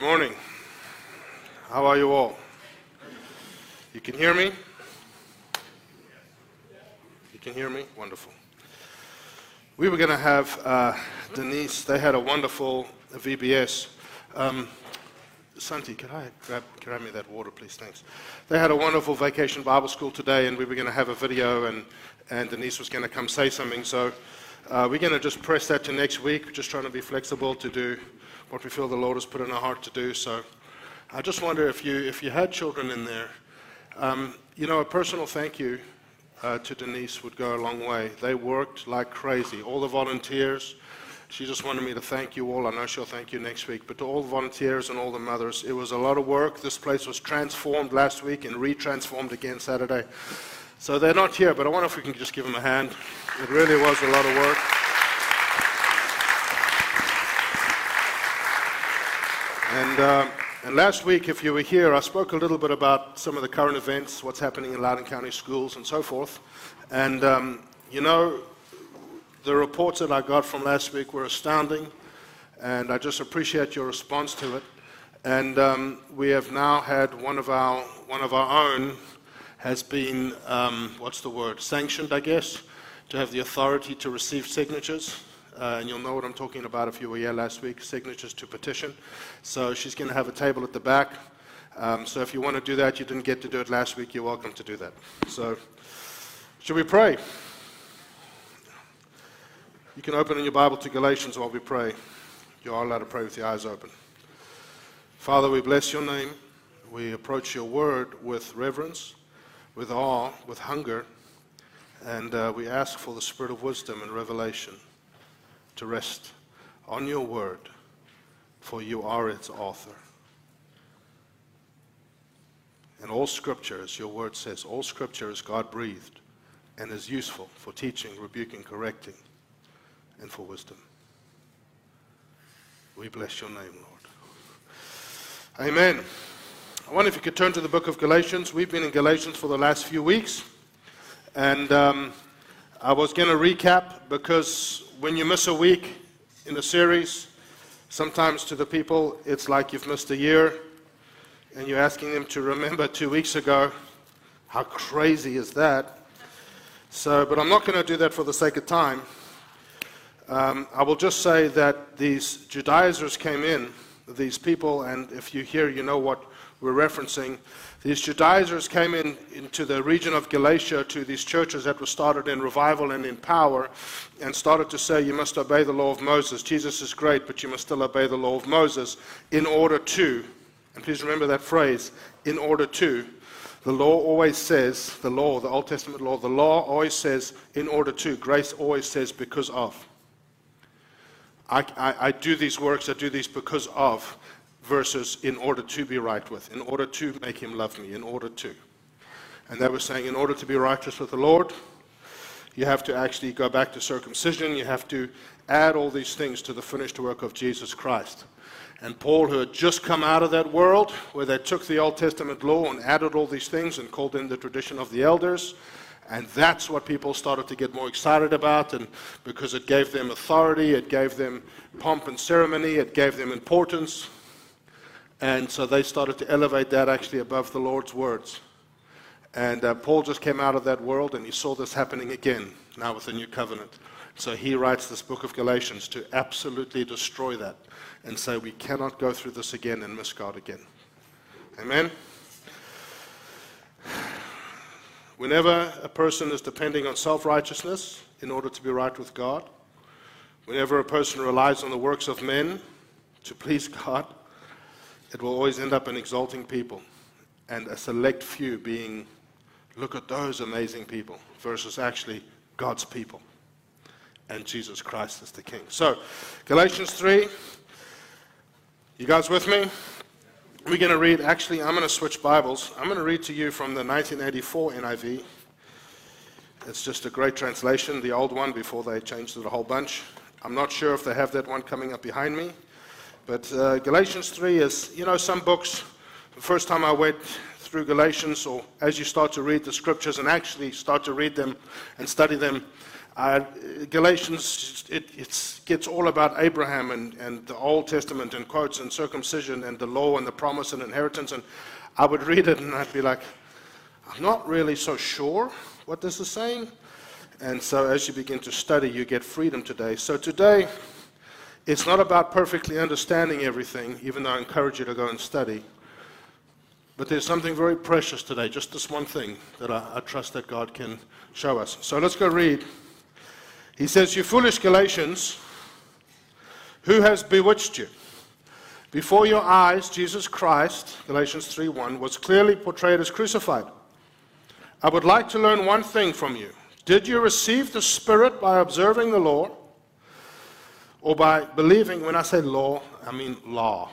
Good morning. How are you all? You can hear me? You can hear me? Wonderful. We were going to have Denise. They had a wonderful VBS. Santi, can I grab me that water, please? Thanks. They had a wonderful vacation Bible school today, and we were going to have a video, and Denise was going to come say something. So we're going to just press that to next week. We're just trying to be flexible to do what we feel the Lord has put in our heart to do. So I just wonder if you had children in there, you know, a personal thank you to Denise would go a long way. They worked like crazy. All the volunteers. She just wanted me to thank you all. I know she'll thank you next week. But to all the volunteers and all the mothers, it was a lot of work. This place was transformed last week and retransformed again Saturday. So they're not here, but I wonder if we can just give them a hand. It really was a lot of work. And last week, if you were here, I spoke a little bit about some of the current events, what's happening in Loudoun County Schools and so forth. And, you know, the reports that I got from last week were astounding, and I just appreciate your response to it. And we have now had one of our own has been sanctioned, I guess, to have the authority to receive signatures. And you'll know what I'm talking about if you were here last week. Signatures to petition. So she's going to have a table at the back. So if you want to do that, you didn't get to do it last week. You're welcome to do that. So, should we pray? You can open in your Bible to Galatians while we pray. You are allowed to pray with your eyes open. Father, we bless your name. We approach your word with reverence, with awe, with hunger, and we ask for the spirit of wisdom and revelation to rest on your word, for you are its author. And all scripture, as your word says, all scripture is God-breathed and is useful for teaching, rebuking, correcting, and for wisdom. We bless your name, Lord. Amen. I wonder if you could turn to the book of Galatians. We've been in Galatians for the last few weeks, and I was going to recap, because when you miss a week in a series, sometimes to the people it's like you've missed a year, and you're asking them to remember 2 weeks ago. How crazy is that? So, but I'm not going to do that for the sake of time. I will just say that these Judaizers came in, these people, and if you hear, you know what we're referencing. These Judaizers came in into the region of Galatia, to these churches that were started in revival and in power, and started to say, you must obey the law of Moses. Jesus is great, but you must still obey the law of Moses in order to, and please remember that phrase, in order to. The law always says, the law, the Old Testament law, the law always says, in order to. Grace always says, because of. I do these works, I do these because of, versus in order to be right with, in order to make him love me, in order to. And they were saying, in order to be righteous with the Lord, you have to actually go back to circumcision, you have to add all these things to the finished work of Jesus Christ. And Paul, who had just come out of that world, where they took the Old Testament law and added all these things and called in the tradition of the elders, and that's what people started to get more excited about, and because it gave them authority, it gave them pomp and ceremony, it gave them importance. And so they started to elevate that actually above the Lord's words. And Paul just came out of that world, and he saw this happening again, now with the new covenant. So he writes this book of Galatians to absolutely destroy that and say we cannot go through this again and miss God again. Amen? Whenever a person is depending on self-righteousness in order to be right with God, whenever a person relies on the works of men to please God, it will always end up in exalting people and a select few being, look at those amazing people, versus actually God's people. And Jesus Christ is the King. So, Galatians 3, you guys with me? We're going to read, actually, I'm going to switch Bibles. I'm going to read to you from the 1984 NIV. It's just a great translation, the old one, before they changed it a whole bunch. I'm not sure if they have that one coming up behind me. But Galatians 3 is, you know, some books, the first time I went through Galatians, or as you start to read the scriptures and actually start to read them and study them, Galatians, it gets all about Abraham and the Old Testament and quotes and circumcision and the law and the promise and inheritance. And I would read it and I'd be like, I'm not really so sure what this is saying. And so as you begin to study, you get freedom today. So today, it's not about perfectly understanding everything, even though I encourage you to go and study. But there's something very precious today, just this one thing that I trust that God can show us. So let's go read. He says, "You foolish Galatians, who has bewitched you? Before your eyes, Jesus Christ," Galatians 3:1, "was clearly portrayed as crucified. I would like to learn one thing from you. Did you receive the Spirit by observing the law, or by believing?" When I say law, I mean law.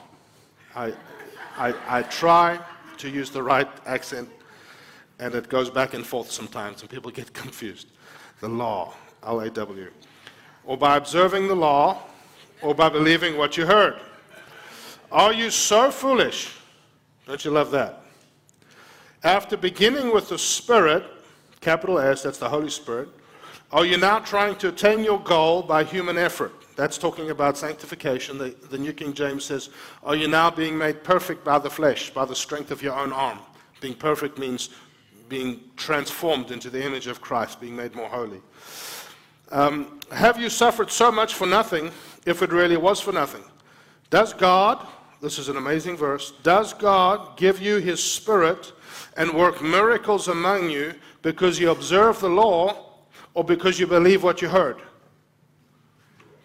I try to use the right accent, and it goes back and forth sometimes, and people get confused. The law. L-A-W. "Or by observing the law, or by believing what you heard. Are you so foolish?" Don't you love that? "After beginning with the Spirit," capital S, that's the Holy Spirit, "are you now trying to attain your goal by human effort?" That's talking about sanctification. The New King James says, "Are you now being made perfect by the flesh, by the strength of your own arm?" Being perfect means being transformed into the image of Christ, being made more holy. "Have you suffered so much for nothing, if it really was for nothing? Does God," this is an amazing verse, "does God give you his Spirit and work miracles among you because you observe the law or because you believe what you heard?"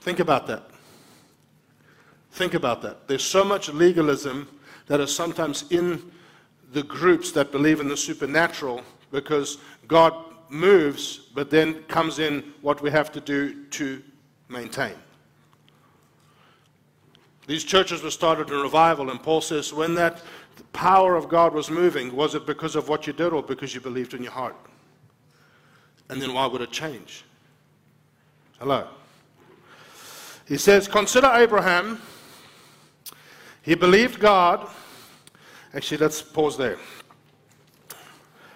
Think about that. Think about that. There's so much legalism that is sometimes in the groups that believe in the supernatural, because God moves, but then comes in what we have to do to maintain. These churches were started in revival, and Paul says, when that power of God was moving, was it because of what you did or because you believed in your heart? And then why would it change? Hello. He says, "Consider Abraham. He believed God." Actually, let's pause there.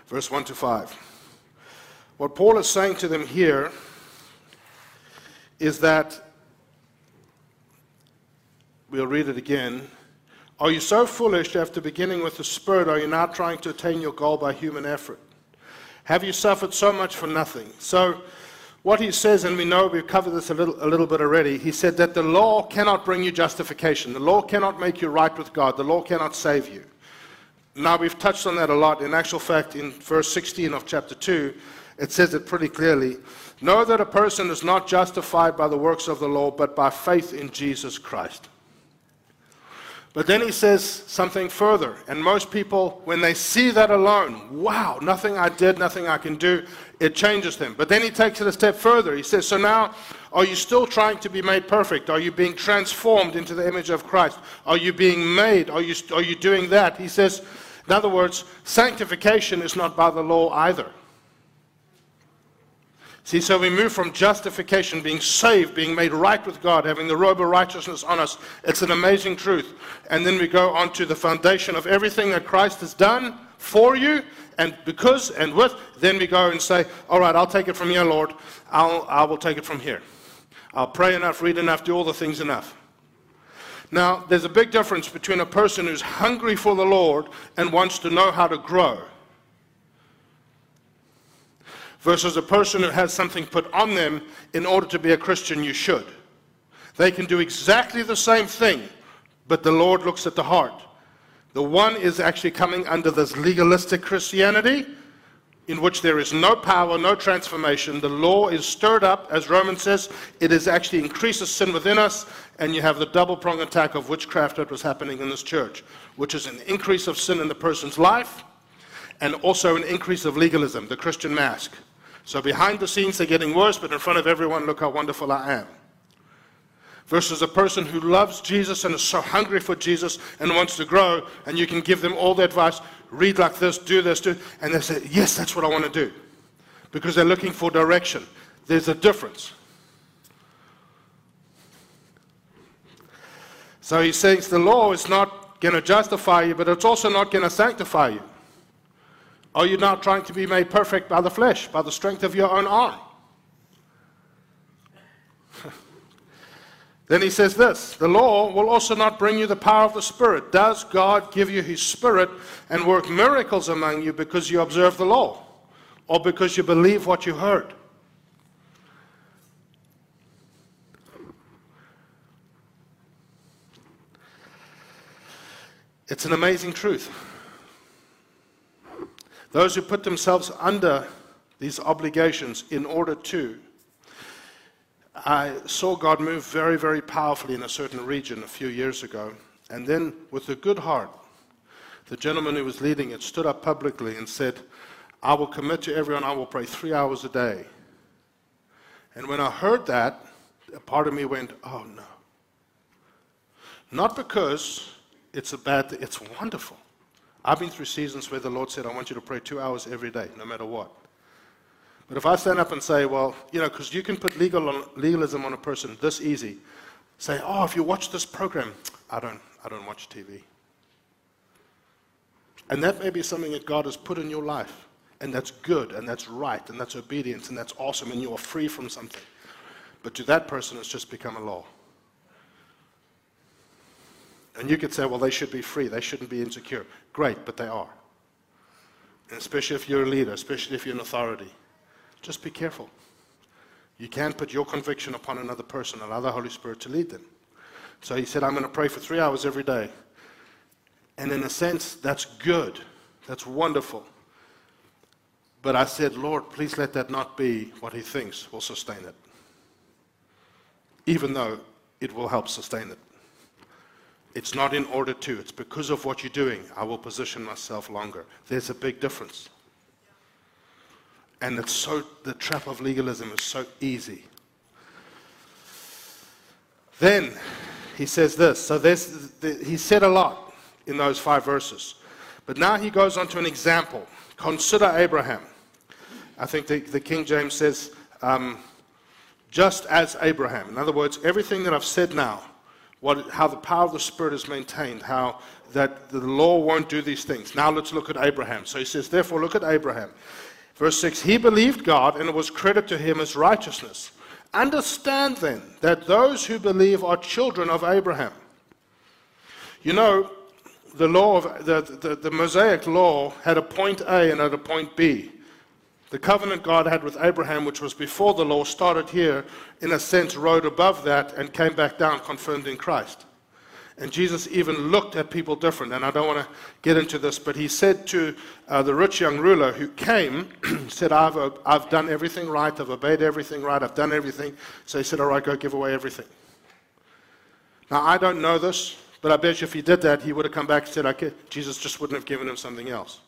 Verse 1 to 5. What Paul is saying to them here is that, we'll read it again, "Are you so foolish? After beginning with the Spirit, are you now trying to attain your goal by human effort? Have you suffered so much for nothing?" So what he says, and we know we've covered this a little bit already, he said that the law cannot bring you justification. The law cannot make you right with God. The law cannot save you. Now, we've touched on that a lot. In actual fact, in verse 16 of chapter 2, it says it pretty clearly. "Know that a person is not justified by the works of the law, but by faith in Jesus Christ." But then he says something further. And most people, when they see that alone, wow, nothing I did, nothing I can do, it changes them. But then he takes it a step further. He says, "So now, are you still trying to be made perfect? Are you being transformed into the image of Christ? Are you being made? Are you doing that?" He says, in other words, sanctification is not by the law either. See, so we move from justification, being saved, being made right with God, having the robe of righteousness on us. It's an amazing truth. And then we go on to the foundation of everything that Christ has done for you, and because and with. Then we go and say, all right, I'll take it from here, Lord. I will take it from here. I'll pray enough, read enough, do all the things enough. Now, there's a big difference between a person who's hungry for the Lord and wants to know how to grow, versus a person who has something put on them in order to be a Christian, you should. They can do exactly the same thing, but the Lord looks at the heart. The one is actually coming under this legalistic Christianity, in which there is no power, no transformation. The law is stirred up, as Romans says. It is actually increases sin within us, and you have the double-pronged attack of witchcraft that was happening in this church, which is an increase of sin in the person's life, and also an increase of legalism, the Christian mask. So behind the scenes, they're getting worse, but in front of everyone, look how wonderful I am. Versus a person who loves Jesus and is so hungry for Jesus and wants to grow, and you can give them all the advice, read like this, do, and they say, yes, that's what I want to do, because they're looking for direction. There's a difference. So he says the law is not going to justify you, but it's also not going to sanctify you. Are you not trying to be made perfect by the flesh, by the strength of your own arm? Then he says this, the law will also not bring you the power of the Spirit. Does God give you his Spirit and work miracles among you because you observe the law or because you believe what you heard? It's an amazing truth. Those who put themselves under these obligations in order to, I saw God move very, very powerfully in a certain region a few years ago. And then with a good heart, the gentleman who was leading it stood up publicly and said, I will commit to everyone, I will pray 3 hours a day. And when I heard that, a part of me went, oh no. Not because it's a bad thing, it's wonderful. I've been through seasons where the Lord said, I want you to pray 2 hours every day, no matter what. But if I stand up and say, well, you know, because you can put legalism on a person this easy. Say, oh, if you watch this program, I don't watch TV. And that may be something that God has put in your life. And that's good, and that's right, and that's obedience, and that's awesome, and you are free from something. But to that person, it's just become a law. And you could say, well, they should be free. They shouldn't be insecure. Great, but they are. And especially if you're a leader, especially if you're an authority. Just be careful. You can't put your conviction upon another person. Allow the Holy Spirit to lead them. So he said, I'm going to pray for 3 hours every day. And in a sense, that's good. That's wonderful. But I said, Lord, please let that not be what he thinks will sustain it. Even though it will help sustain it. It's not in order to. It's because of what you're doing. I will position myself longer. There's a big difference. And it's so, the trap of legalism is so easy. Then he says this. So he said a lot in those 5 verses. But now he goes on to an example. Consider Abraham. I think the King James says, just as Abraham. In other words, everything that I've said now, how the power of the Spirit is maintained, how that the law won't do these things. Now let's look at Abraham. So he says, therefore look at Abraham. Verse 6, he believed God and it was credited to him as righteousness. Understand then that those who believe are children of Abraham. You know, the law of the Mosaic law had a point A and had a point B. The covenant God had with Abraham, which was before the law, started here, in a sense, rode above that and came back down, confirmed in Christ. And Jesus even looked at people different. And I don't want to get into this, but he said to the rich young ruler who came, said, I've done everything right. I've obeyed everything right. I've done everything. So he said, all right, go give away everything. Now, I don't know this, but I bet you if he did that, he would have come back and said, okay, Jesus just wouldn't have given him something else.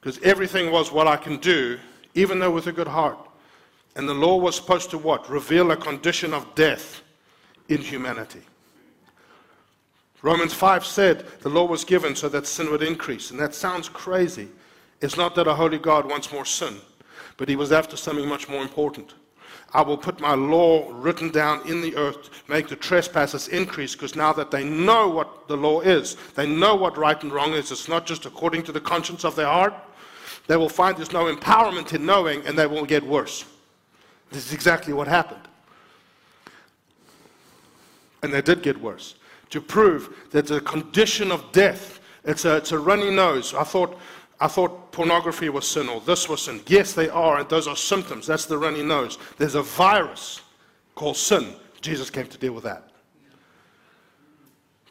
Because everything was what I can do, even though with a good heart. And the law was supposed to what? Reveal a condition of death in humanity. Romans 5 said the law was given so that sin would increase. And that sounds crazy. It's not that a holy God wants more sin, but he was after something much more important. I will put my law written down in the earth, make the trespasses increase, because now that they know what the law is, they know what right and wrong is, it's not just according to the conscience of their heart, they will find there's no empowerment in knowing, and they will get worse. This is exactly what happened. And they did get worse. To prove that the condition of death, it's a runny nose. I thought pornography was sin or this was sin. Yes, they are, and those are symptoms. That's the runny nose. There's a virus called sin. Jesus came to deal with that.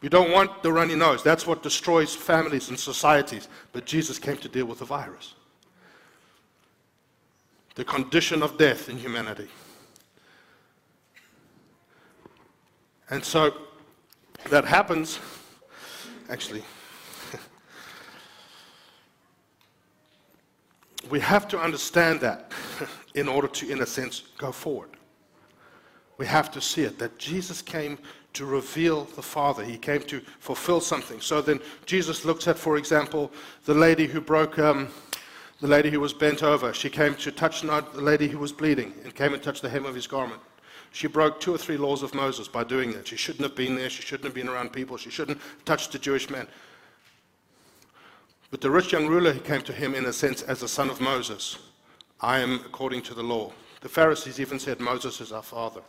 You don't want the runny nose. That's what destroys families and societies. But Jesus came to deal with the virus. The condition of death in humanity. And so that happens, actually. We have to understand that in order to, in a sense, go forward. We have to see it, that Jesus came to reveal the Father. He came to fulfill something. So then Jesus looks at, for example, the lady who broke, the lady who was bent over. She came to touch not the lady who was bleeding and came and touched the hem of his garment. She broke 2 or 3 laws of Moses by doing that. She shouldn't have been there. She shouldn't have been around people. She shouldn't have touched a Jewish man. But the rich young ruler, he came to him in a sense as the son of Moses. I am according to the law. The Pharisees even said Moses is our father.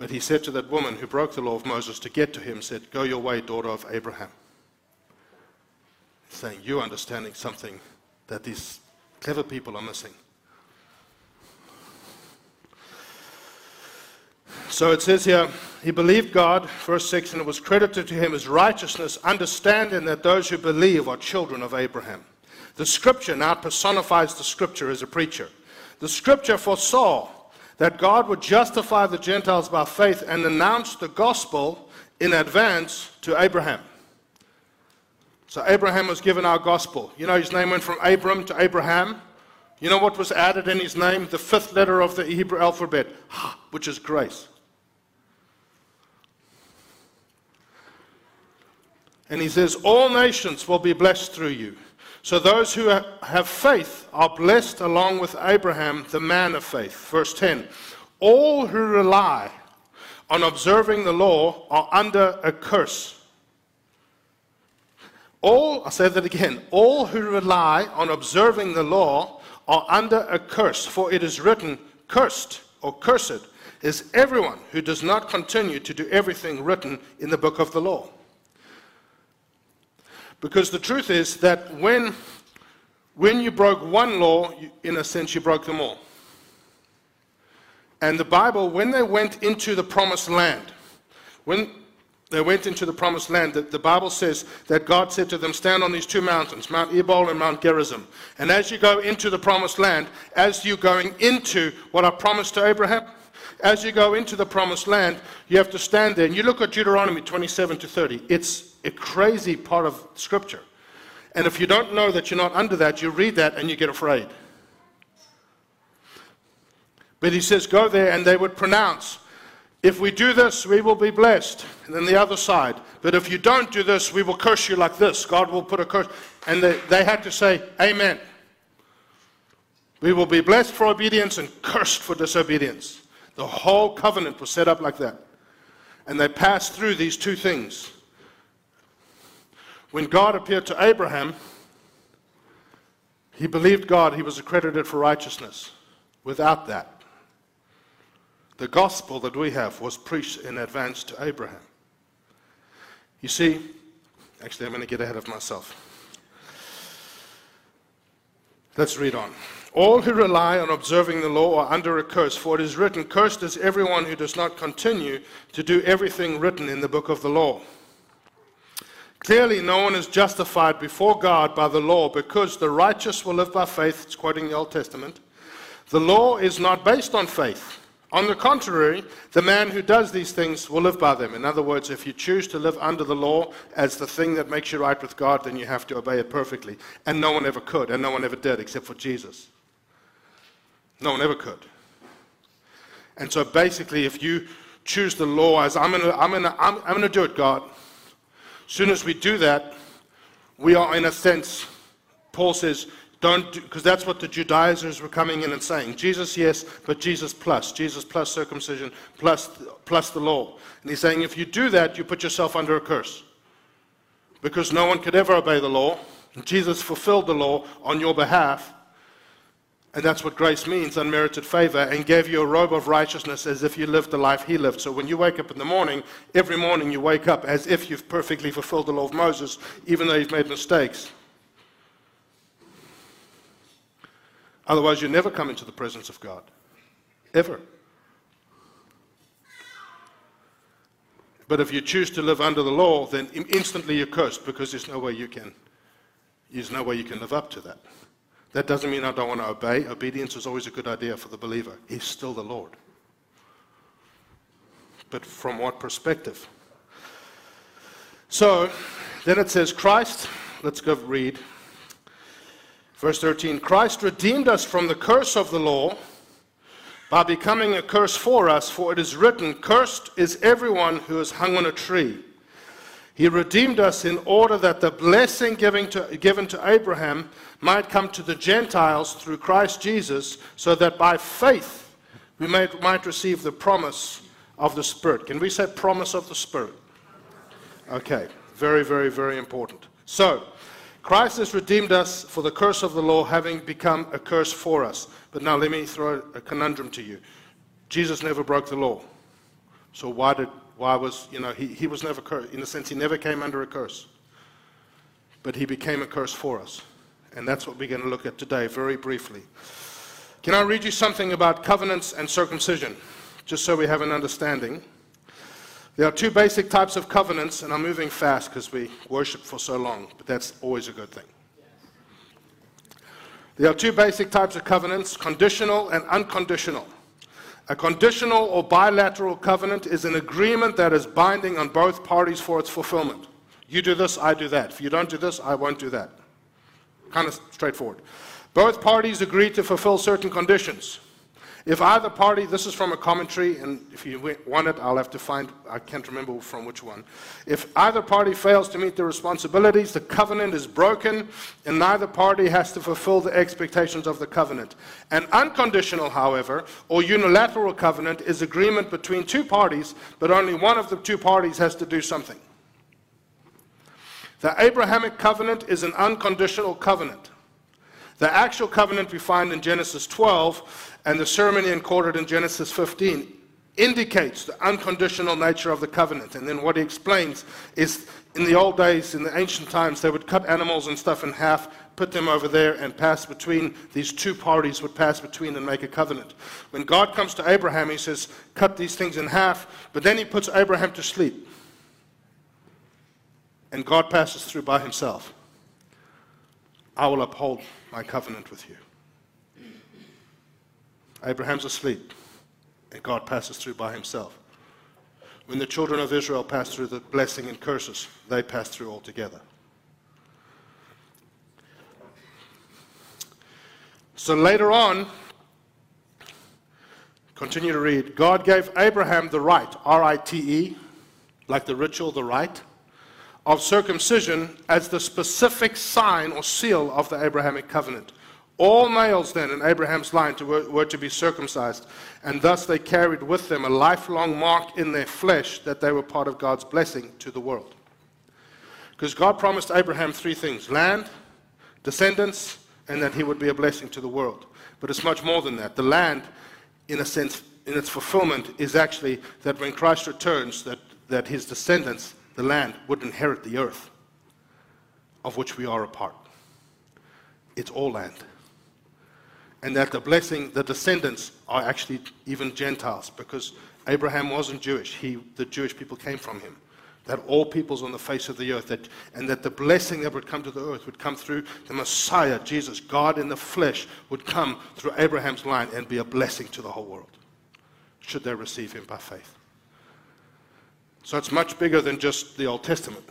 But he said to that woman who broke the law of Moses to get to him, said, "Go your way, daughter of Abraham." Saying, you're understanding something that these clever people are missing. So it says here, he believed God, verse 6, and it was credited to him as righteousness, understanding that those who believe are children of Abraham. The scripture now personifies the scripture as a preacher. The scripture foresaw that God would justify the Gentiles by faith and announce the gospel in advance to Abraham. So Abraham was given our gospel. You know, his name went from Abram to Abraham. You know what was added in his name? The fifth letter of the Hebrew alphabet, which is grace. And he says, all nations will be blessed through you. So those who have faith are blessed along with Abraham, the man of faith. Verse 10, all who rely on observing the law are under a curse. I'll say that again. All who rely on observing the law are under a curse, for it is written, cursed or cursed is everyone who does not continue to do everything written in the book of the law. Because the truth is that when you broke one law, in a sense, you broke them all. And the Bible, when they went into the promised land, they went into the promised land. The Bible says that God said to them, stand on these two mountains, Mount Ebal and Mount Gerizim. And as you go into the promised land, as you're going into what I promised to Abraham, as you go into the promised land, you have to stand there. And you look at Deuteronomy 27 to 30. It's a crazy part of Scripture. And if you don't know that you're not under that, you read that and you get afraid. But he says, go there, and they would pronounce, if we do this, we will be blessed. And then the other side. But if you don't do this, we will curse you like this. God will put a curse. And they had to say, amen. We will be blessed for obedience and cursed for disobedience. The whole covenant was set up like that. And they passed through these two things. When God appeared to Abraham, he believed God. He was accredited for righteousness. Without that, the gospel that we have was preached in advance to Abraham. You see, actually I'm going to get ahead of myself. Let's read on. All who rely on observing the law are under a curse, for it is written, cursed is everyone who does not continue to do everything written in the book of the law. Clearly, no one is justified before God by the law, because the righteous will live by faith. It's quoting the Old Testament. The law is not based on faith. On the contrary, the man who does these things will live by them. In other words, if you choose to live under the law as the thing that makes you right with God, then you have to obey it perfectly. And no one ever could, and no one ever did, except for Jesus. No one ever could. And so basically, if you choose the law as, I'm going to do it, God. As soon as we do that, we are, in a sense, Paul says, don't do, because that's what the Judaizers were coming in and saying. Jesus, yes, but Jesus plus circumcision, plus the law. And he's saying, if you do that, you put yourself under a curse. Because no one could ever obey the law. And Jesus fulfilled the law on your behalf. And that's what grace means, unmerited favor, and gave you a robe of righteousness as if you lived the life he lived. So when you wake up in the morning, every morning you wake up as if you've perfectly fulfilled the law of Moses, even though you've made mistakes. Otherwise, you never come into the presence of God, ever. But if you choose to live under the law, then instantly you're cursed, because there's no way you can live up to that. That doesn't mean I don't want to obey. Obedience is always a good idea for the believer. He's still the Lord. But from what perspective? So then it says, Christ, let's go read. Verse 13, Christ redeemed us from the curse of the law by becoming a curse for us, for it is written, cursed is everyone who is hung on a tree. He redeemed us in order that the blessing given to Abraham might come to the Gentiles through Christ Jesus, so that by faith we might receive the promise of the Spirit. Can we say promise of the Spirit? Okay, very, very, very important. So, Christ has redeemed us for the curse of the law, having become a curse for us. But now let me throw a conundrum to you. Jesus never broke the law. So why was he was never cursed. In a sense, he never came under a curse. But he became a curse for us. And that's what we're going to look at today very briefly. Can I read you something about covenants and circumcision? Just so we have an understanding. There are two basic types of covenants, and I'm moving fast because we worship for so long, but that's always a good thing. There are two basic types of covenants, conditional and unconditional. A conditional or bilateral covenant is an agreement that is binding on both parties for its fulfillment. You do this, I do that. If you don't do this, I won't do that. Kind of straightforward. Both parties agree to fulfill certain conditions. If either party, this is from a commentary, and if you want it, I'll have to find, I can't remember from which one. If either party fails to meet their responsibilities, the covenant is broken, and neither party has to fulfill the expectations of the covenant. An unconditional, however, or unilateral covenant is agreement between two parties, but only one of the two parties has to do something. The Abrahamic covenant is an unconditional covenant. The actual covenant we find in Genesis 12 and the ceremony recorded in Genesis 15 indicates the unconditional nature of the covenant. And then what he explains is in the old days, in the ancient times, they would cut animals and stuff in half, put them over there and pass between. These two parties would pass between and make a covenant. When God comes to Abraham, he says, cut these things in half, but then he puts Abraham to sleep. And God passes through by himself. I will uphold my covenant with you. Abraham's asleep, and God passes through by himself. When the children of Israel pass through the blessing and curses, they pass through altogether. So later on, continue to read, God gave Abraham the right, R-I-T-E, like the ritual, the right, of circumcision as the specific sign or seal of the Abrahamic covenant. All males then in Abraham's line were to be circumcised, and thus they carried with them a lifelong mark in their flesh that they were part of God's blessing to the world. Because God promised Abraham three things: land, descendants, and that he would be a blessing to the world. But it's much more than that. The land, in a sense, in its fulfillment, is actually that when Christ returns, that his descendants, the land, would inherit the earth, of which we are a part. It's all land. And that the blessing, the descendants, are actually even Gentiles, because Abraham wasn't Jewish. The Jewish people came from him. That all peoples on the face of the earth, and that the blessing that would come to the earth would come through the Messiah, Jesus, God in the flesh, would come through Abraham's line and be a blessing to the whole world, should they receive him by faith. So it's much bigger than just the Old Testament.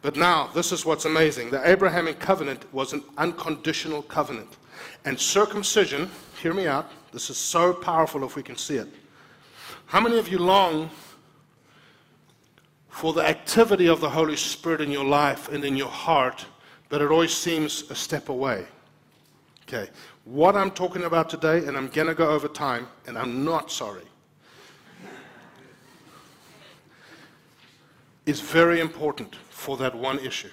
But now, this is what's amazing. The Abrahamic covenant was an unconditional covenant. And circumcision, hear me out, this is so powerful if we can see it. How many of you long for the activity of the Holy Spirit in your life and in your heart, but it always seems a step away? Okay, what I'm talking about today, and I'm going to go over time, and I'm not sorry, is very important for that one issue.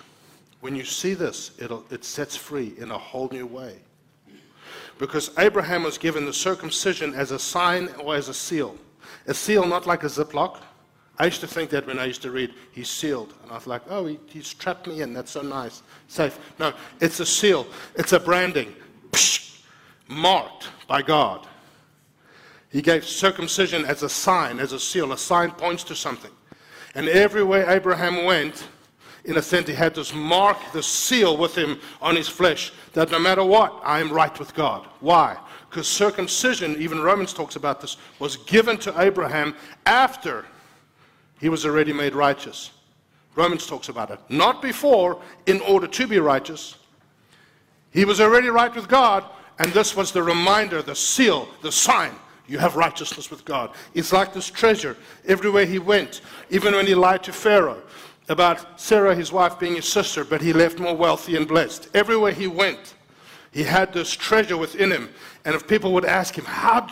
When you see this, it sets free in a whole new way. Because Abraham was given the circumcision as a sign or as a seal. A seal, not like a ziplock. I used to think that when I used to read, he's sealed. And I was like, oh, he's trapped me in. That's so nice, safe. No, it's a seal. It's a branding. Psh, marked by God. He gave circumcision as a sign, as a seal. A sign points to something. And everywhere Abraham went, in a sense, he had this mark, this seal with him on his flesh, that no matter what, I am right with God. Why? Because circumcision, even Romans talks about this, was given to Abraham after he was already made righteous. Romans talks about it. Not before, in order to be righteous. He was already right with God, and this was the reminder, the seal, the sign. You have righteousness with God. It's like this treasure everywhere he went, even when he lied to Pharaoh about Sarah, his wife, being his sister, but he left more wealthy and blessed. Everywhere he went, he had this treasure within him. And if people would ask him, how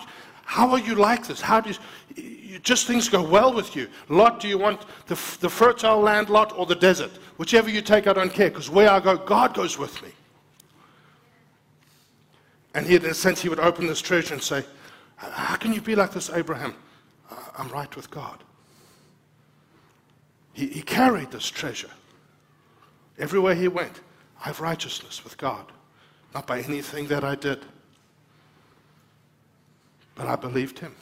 are you like this? How do you just things go well with you? Lot, do you want the fertile land, Lot, or the desert? Whichever you take, I don't care, because where I go, God goes with me. And he, in a sense, he would open this treasure and say, how can you be like this, Abraham? I'm right with God. He carried this treasure. Everywhere he went, I have righteousness with God, not by anything that I did. But I believed him.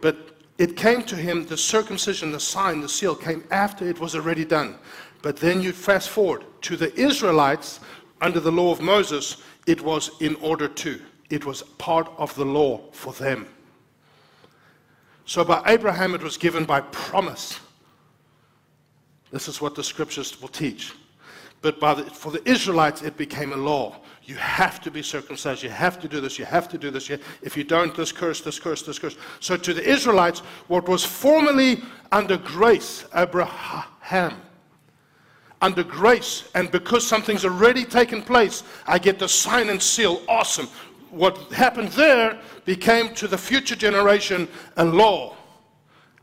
But it came to him, the circumcision, the sign, the seal came after it was already done. But then you fast forward to the Israelites under the law of Moses, it was in order to. It was part of the law for them. So by Abraham it was given by promise. This is what the scriptures will teach. But for the Israelites it became a law. You have to be circumcised. You have to do this. You have to do this. If you don't, this curse, this curse, this curse. So to the Israelites, what was formerly under grace, Abraham, under grace, and because something's already taken place, I get the sign and seal. Awesome. What happened there became to the future generation a law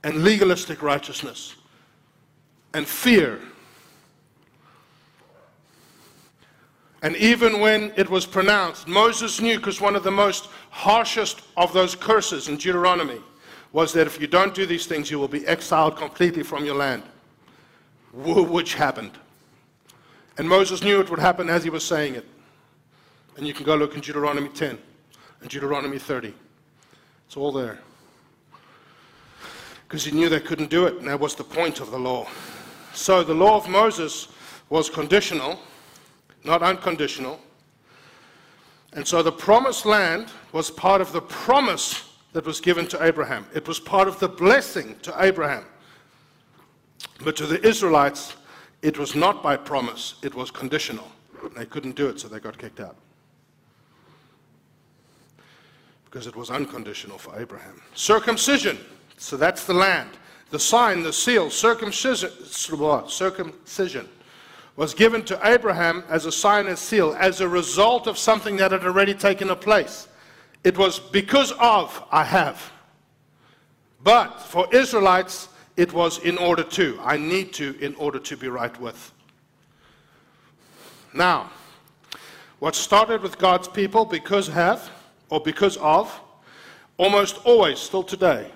and legalistic righteousness and fear. And even when it was pronounced, Moses knew, because one of the most harshest of those curses in Deuteronomy was that if you don't do these things, you will be exiled completely from your land, which happened. And Moses knew it would happen as he was saying it. And you can go look in Deuteronomy 10 and Deuteronomy 30. It's all there. Because he knew they couldn't do it, and that was the point of the law. So the law of Moses was conditional, not unconditional. And so the promised land was part of the promise that was given to Abraham. It was part of the blessing to Abraham. But to the Israelites, it was not by promise. It was conditional. They couldn't do it, so they got kicked out. Because it was unconditional for Abraham. Circumcision. So that's the land. The sign, the seal, circumcision was given to Abraham as a sign and seal as a result of something that had already taken a place. It was because of, I have. But for Israelites, it was in order to. I need to in order to be right with. Now, what started with God's people because have, or because of, almost always, still today,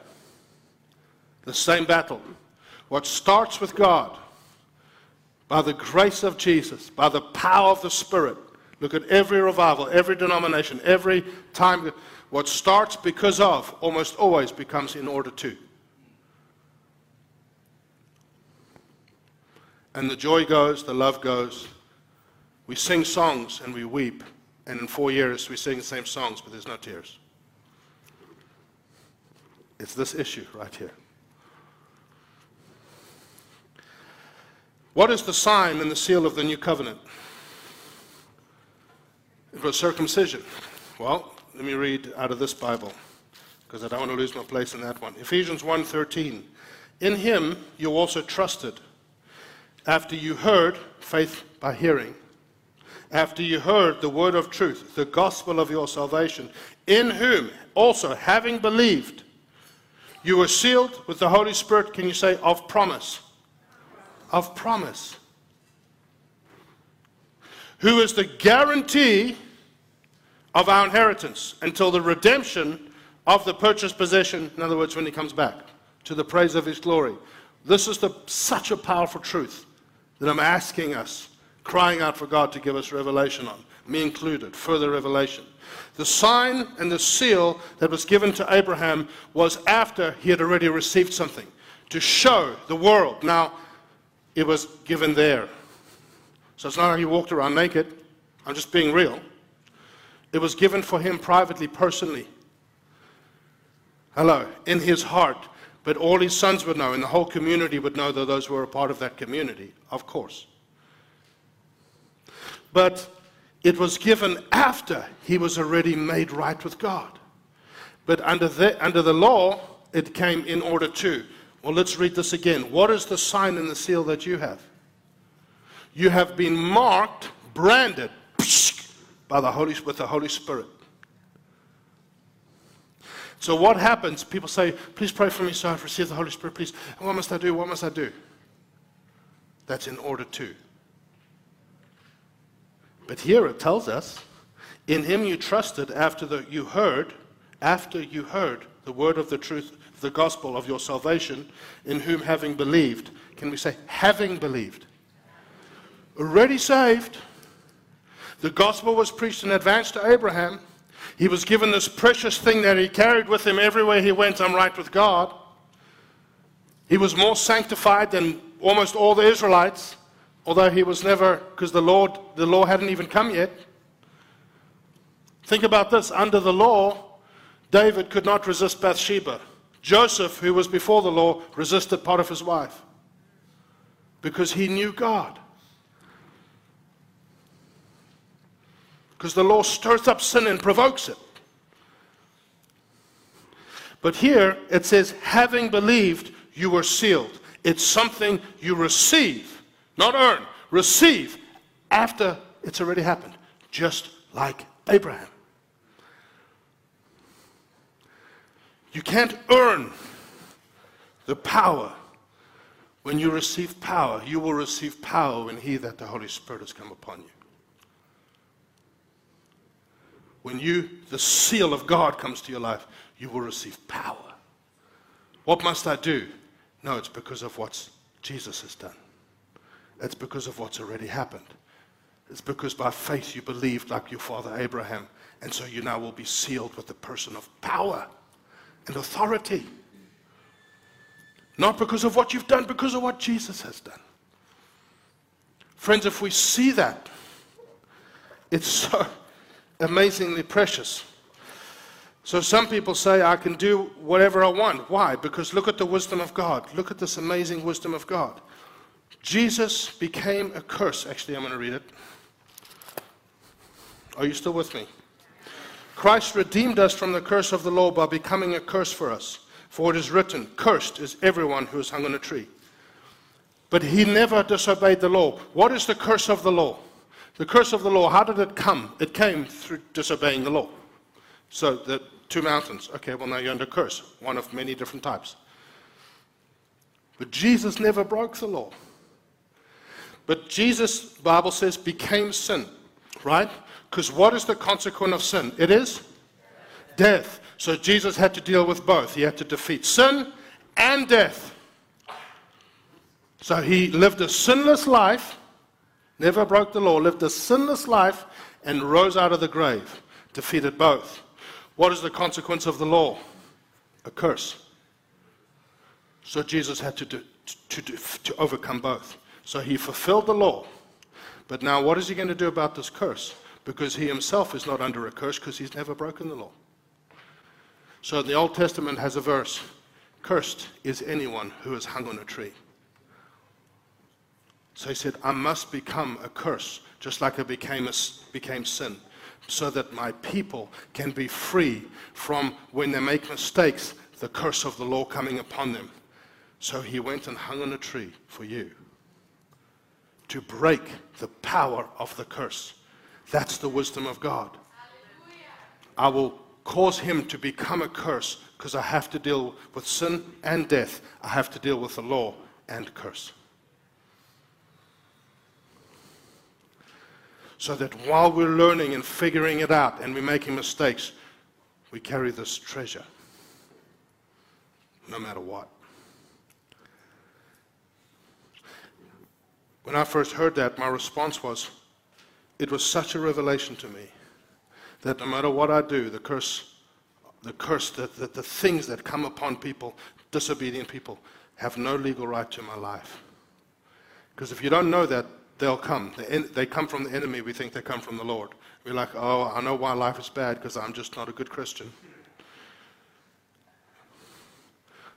the same battle. What starts with God, by the grace of Jesus, by the power of the Spirit, look at every revival, every denomination, every time, what starts because of, almost always becomes in order to. And the joy goes, the love goes. We sing songs and we weep, and in 4 years we sing the same songs, but there's no tears. It's this issue right here. What is the sign and the seal of the new covenant? It was circumcision. Well, let me read out of this Bible, because I don't want to lose my place in that one. Ephesians 1:13. In him you also trusted, after you heard, faith by hearing, after you heard the word of truth, the gospel of your salvation, in whom also, having believed, you were sealed with the Holy Spirit, can you say, of promise? Of promise. Who is the guarantee of our inheritance until the redemption of the purchased possession, in other words, when he comes back, to the praise of his glory. This is such a powerful truth that I'm asking us, crying out for God to give us revelation on, me included, further revelation. The sign and the seal that was given to Abraham was after he had already received something to show the world. Now, it was given there. So it's not like he walked around naked. I'm just being real. It was given for him privately, personally. Hello, in his heart. But all his sons would know, and the whole community would know that those were a part of that community, of course. But it was given after he was already made right with God. But under the law, it came in order to. Well, let's read this again. What is the sign and the seal that you have? You have been marked, branded by the Holy, with the Holy Spirit. So what happens? People say, please pray for me so I've received the Holy Spirit, please. What must I do? What must I do? That's in order to. But here it tells us, in him you trusted after you heard, after you heard the word of the truth, the gospel of your salvation, in whom having believed, can we say having believed? Already saved. The gospel was preached in advance to Abraham. He was given this precious thing that he carried with him everywhere he went. I'm right with God. He was more sanctified than almost all the Israelites, although he was never, because the law hadn't even come yet. Think about this. Under the law, David could not resist Bathsheba. Joseph, who was before the law, resisted Potiphar's wife because he knew God. Because the law stirs up sin and provokes it. But here it says, having believed, you were sealed. It's something you receive, not earn. Receive after it's already happened, just like Abraham. You can't earn the power. When you receive power, you will receive power when he that the Holy Spirit has come upon you. When you, the seal of God comes to your life, you will receive power. What must I do? No, it's because of what Jesus has done. It's because of what's already happened. It's because by faith you believed like your father Abraham, and so you now will be sealed with the person of power and authority. Not because of what you've done, because of what Jesus has done. Friends, if we see that, it's so amazingly precious. So some people say, I can do whatever I want. Why? Because look at the wisdom of God. Look at this amazing wisdom of God. Jesus became a curse. Actually, I'm going to read it. Are you still with me? Christ redeemed us from the curse of the law by becoming a curse for us. For it is written, cursed is everyone who is hung on a tree. But he never disobeyed the law. What is the curse of the law? The curse of the law, how did it come? It came through disobeying the law. So the two mountains, okay, well now you're under curse, one of many different types. But Jesus never broke the law. But Jesus, the Bible says, became sin, right? Because what is the consequence of sin? It is death. So Jesus had to deal with both. He had to defeat sin and death. So he lived a sinless life, never broke the law, lived a sinless life, and rose out of the grave, defeated both. What is the consequence of the law? A curse. So Jesus had to overcome both. So he fulfilled the law. But now what is he going to do about this curse? Because he himself is not under a curse because he's never broken the law. So the Old Testament has a verse, cursed is anyone who is hung on a tree. So he said, I must become a curse, just like I became sin, so that my people can be free from, when they make mistakes, the curse of the law coming upon them. So he went and hung on a tree for you to break the power of the curse. That's the wisdom of God. Hallelujah. I will cause him to become a curse because I have to deal with sin and death. I have to deal with the law and curse. So that while we're learning and figuring it out and we're making mistakes, we carry this treasure, no matter what. When I first heard that, my response was, it was such a revelation to me that no matter what I do, the things that come upon people, disobedient people, have no legal right to my life. Because if you don't know that, they'll come. They come from the enemy. We think they come from the Lord. We're like, oh, I know why life is bad, because I'm just not a good Christian.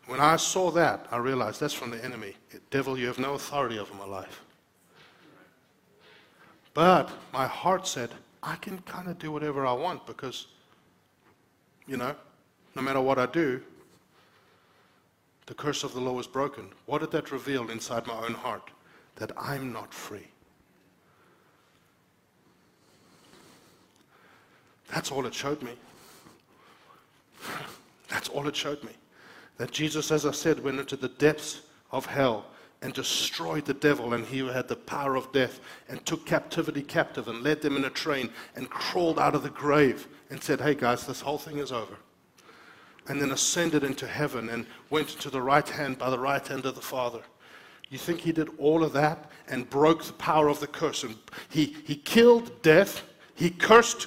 When I saw that, I realized that's from the enemy. Devil, you have no authority over my life. But my heart said, I can kind of do whatever I want because, you know, no matter what I do, the curse of the law is broken. What did that reveal inside my own heart? That I'm not free. That's all it showed me. That's all it showed me. That Jesus, as I said, went into the depths of hell and destroyed the devil, and he had the power of death and took captivity captive and led them in a train and crawled out of the grave and said, hey guys, this whole thing is over. and then ascended into heaven and went to the right hand, by the right hand of the Father. You think he did all of that and broke the power of the curse? And he killed death, he cursed,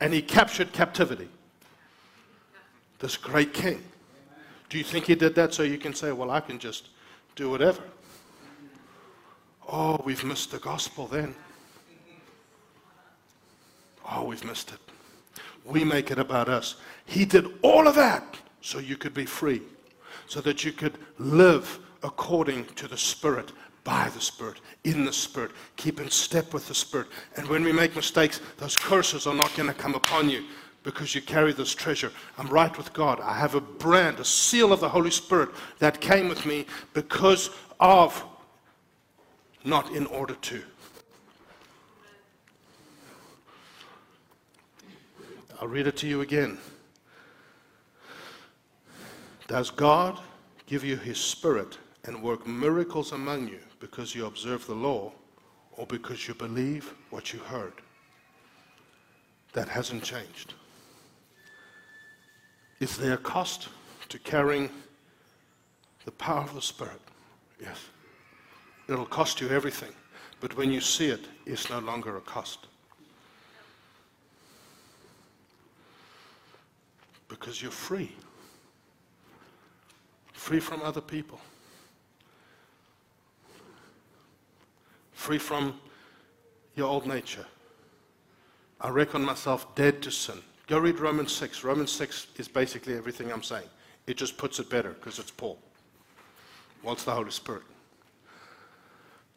and he captured captivity. This great king. Do you think he did that so you can say, well, I can just do whatever? Oh, we've missed the gospel then. Oh, we've missed it. We make it about us. He did all of that so you could be free, so that you could live according to the Spirit, by the Spirit, in the Spirit, keep in step with the Spirit. And when we make mistakes, those curses are not going to come upon you, because you carry this treasure. I'm right with God. I have a brand, a seal of the Holy Spirit that came with me because of, not in order to. I'll read it to you again. Does God give you his Spirit and work miracles among you because you observe the law or because you believe what you heard? That hasn't changed. Is there a cost to carrying the power of the Spirit? Yes. It'll cost you everything. But when you see it, it's no longer a cost, because you're free. Free from other people. Free from your old nature. I reckon myself dead to sin. Go read Romans 6. Romans 6 is basically everything I'm saying. It just puts it better because it's Paul. Well, it's the Holy Spirit.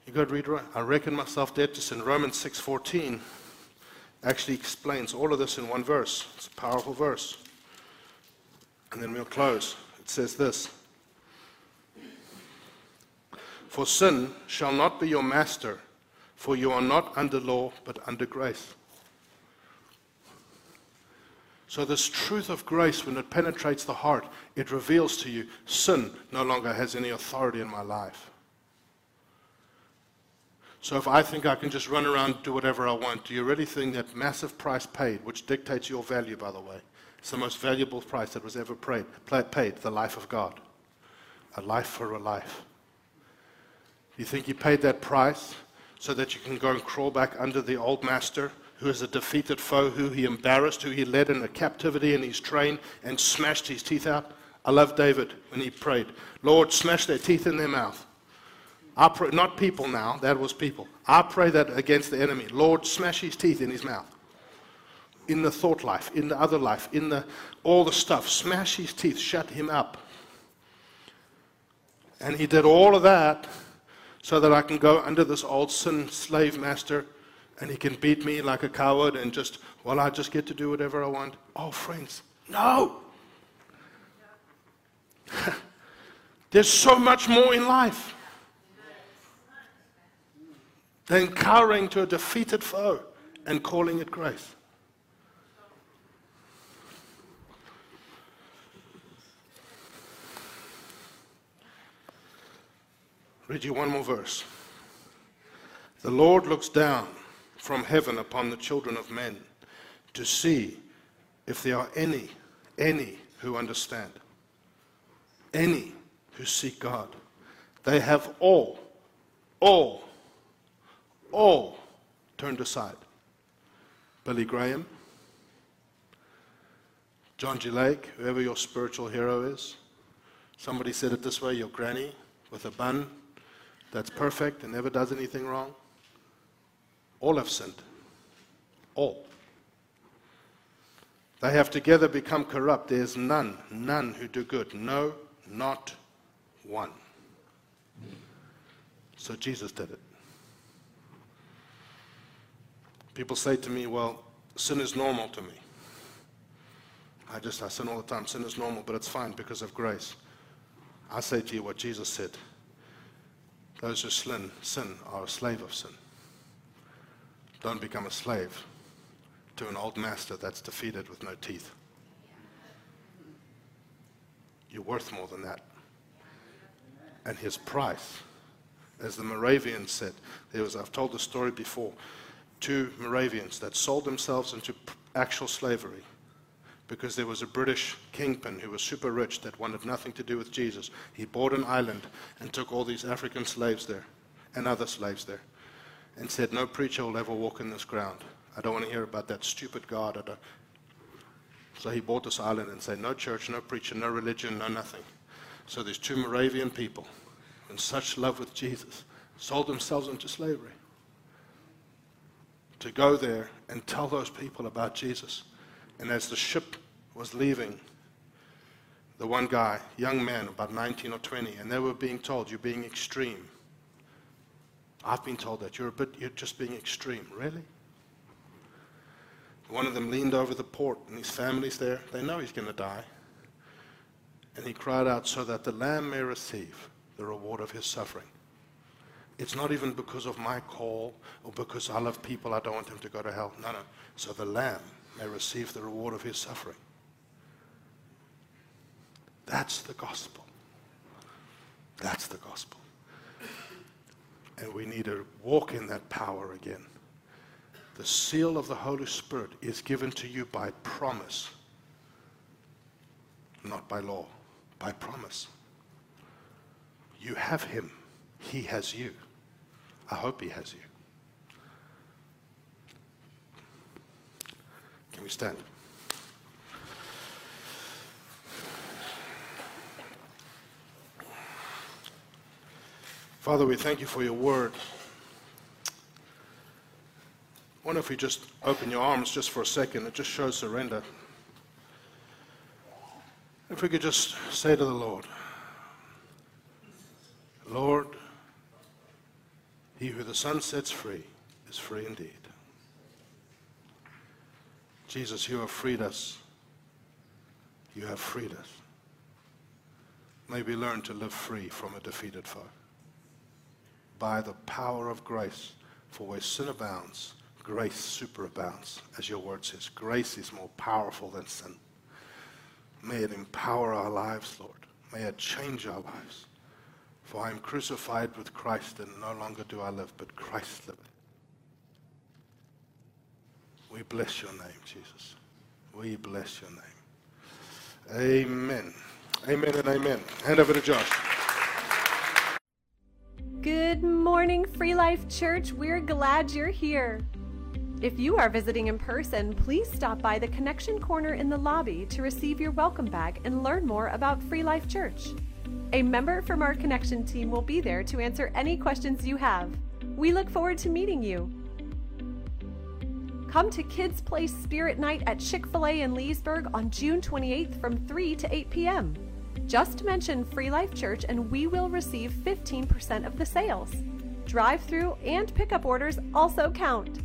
You go read, I reckon myself dead to sin. Romans 6:14 actually explains all of this in one verse. It's a powerful verse. And then we'll close. It says this. For sin shall not be your master, for you are not under law, but under grace. So this truth of grace, when it penetrates the heart, it reveals to you, sin no longer has any authority in my life. So if I think I can just run around and do whatever I want, do you really think that massive price paid, which dictates your value, by the way? It's the most valuable price that was ever paid, the life of God. A life for a life. Do you think he paid that price so that you can go and crawl back under the old master, who is a defeated foe, who he embarrassed, who he led into captivity, and he's trained and smashed his teeth out? I love David when he prayed, Lord, smash their teeth in their mouth. I pray, not people now, that was people. I pray that against the enemy. Lord, smash his teeth in his mouth. In the thought life, in the other life, in the all the stuff. Smash his teeth, shut him up. And he did all of that so that I can go under this old sin slave master, and he can beat me like a coward and just, well, I just get to do whatever I want. Oh, friends, no. There's so much more in life than cowering to a defeated foe and calling it grace. Read you one more verse. The Lord looks down from heaven upon the children of men to see if there are any who understand, any who seek God. They have all turned aside. Billy Graham, John G. Lake, whoever your spiritual hero is. Somebody said it this way, your granny with a bun that's perfect and never does anything wrong. All have sinned. All. They have together become corrupt. There is none who do good. No, not one. So Jesus did it. People say to me, well, sin is normal to me. I sin all the time. Sin is normal, but it's fine because of grace. I say to you what Jesus said. Those who sin are a slave of sin. Don't become a slave to an old master that's defeated with no teeth. You're worth more than that. And his price, as the Moravians said, I've told the story before, 2 Moravians that sold themselves into actual slavery because there was a British kingpin who was super rich that wanted nothing to do with Jesus. He bought an island and took all these African slaves there and other slaves there and said, no preacher will ever walk in this ground. I don't want to hear about that stupid God. So he bought this island and said, no church, no preacher, no religion, no nothing. So these two Moravian people in such love with Jesus sold themselves into slavery to go there and tell those people about Jesus. And as the ship was leaving, the one guy, young man, about 19 or 20, and they were being told, you're being extreme. I've been told that. You're just being extreme. Really? One of them leaned over the port, and his family's there. They know he's going to die. And he cried out, so that the Lamb may receive the reward of his suffering. It's not even because of my call or because I love people, I don't want them to go to hell. No, no. So the Lamb may receive the reward of his suffering. That's the gospel. That's the gospel. And we need to walk in that power again. The seal of the Holy Spirit is given to you by promise, not by law, by promise. You have him. He has you. I hope he has you. Can we stand? Father, we thank you for your word. I wonder if you just open your arms just for a second. It just shows surrender. If we could just say to the Lord, Lord, he who the Son sets free is free indeed. Jesus, you have freed us. You have freed us. May we learn to live free from a defeated foe. By the power of grace, for where sin abounds, grace superabounds, as your word says. Grace is more powerful than sin. May it empower our lives, Lord. May it change our lives. For I am crucified with Christ, and no longer do I live, but Christ liveth. We bless your name, Jesus. We bless your name. Amen. Amen and amen. Hand over to Josh. Good morning, Free Life Church. We're glad you're here. If you are visiting in person, please stop by the Connection Corner in the lobby to receive your welcome bag and learn more about Free Life Church. A member from our Connection team will be there to answer any questions you have. We look forward to meeting you. Come to Kids Play Spirit Night at Chick-fil-A in Leesburg on June 28th from 3 to 8 p.m. Just mention Free Life Church and we will receive 15% of the sales. Drive-through and pickup orders also count.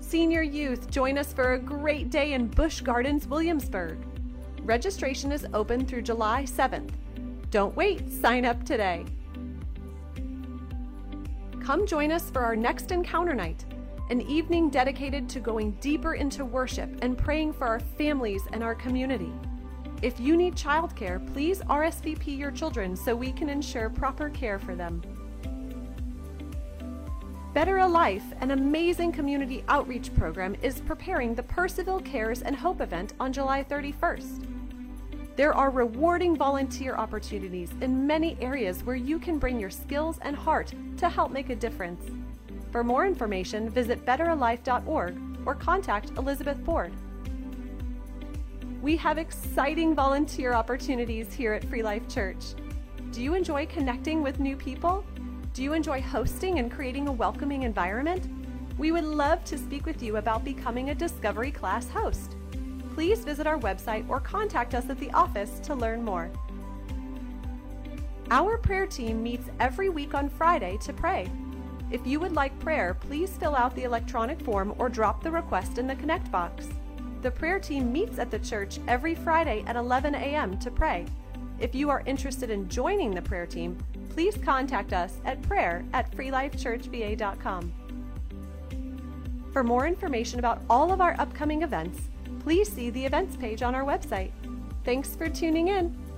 Senior youth, join us for a great day in Busch Gardens, Williamsburg. Registration is open through July 7th. Don't wait, sign up today. Come join us for our next Encounter Night, an evening dedicated to going deeper into worship and praying for our families and our community. If you need childcare, please RSVP your children so we can ensure proper care for them. Better a Life, an amazing community outreach program, is preparing the Percival Cares and Hope event on July 31st. There are rewarding volunteer opportunities in many areas where you can bring your skills and heart to help make a difference. For more information, visit betteralife.org or contact Elizabeth Ford. We have exciting volunteer opportunities here at Free Life Church. Do you enjoy connecting with new people? Do you enjoy hosting and creating a welcoming environment? We would love to speak with you about becoming a Discovery Class host. Please visit our website or contact us at the office to learn more. Our prayer team meets every week on Friday to pray. If you would like prayer, please fill out the electronic form or drop the request in the Connect box. The prayer team meets at the church every Friday at 11 a.m. to pray. If you are interested in joining the prayer team, please contact us at prayer@freelifechurchva.com. For more information about all of our upcoming events, please see the events page on our website. Thanks for tuning in.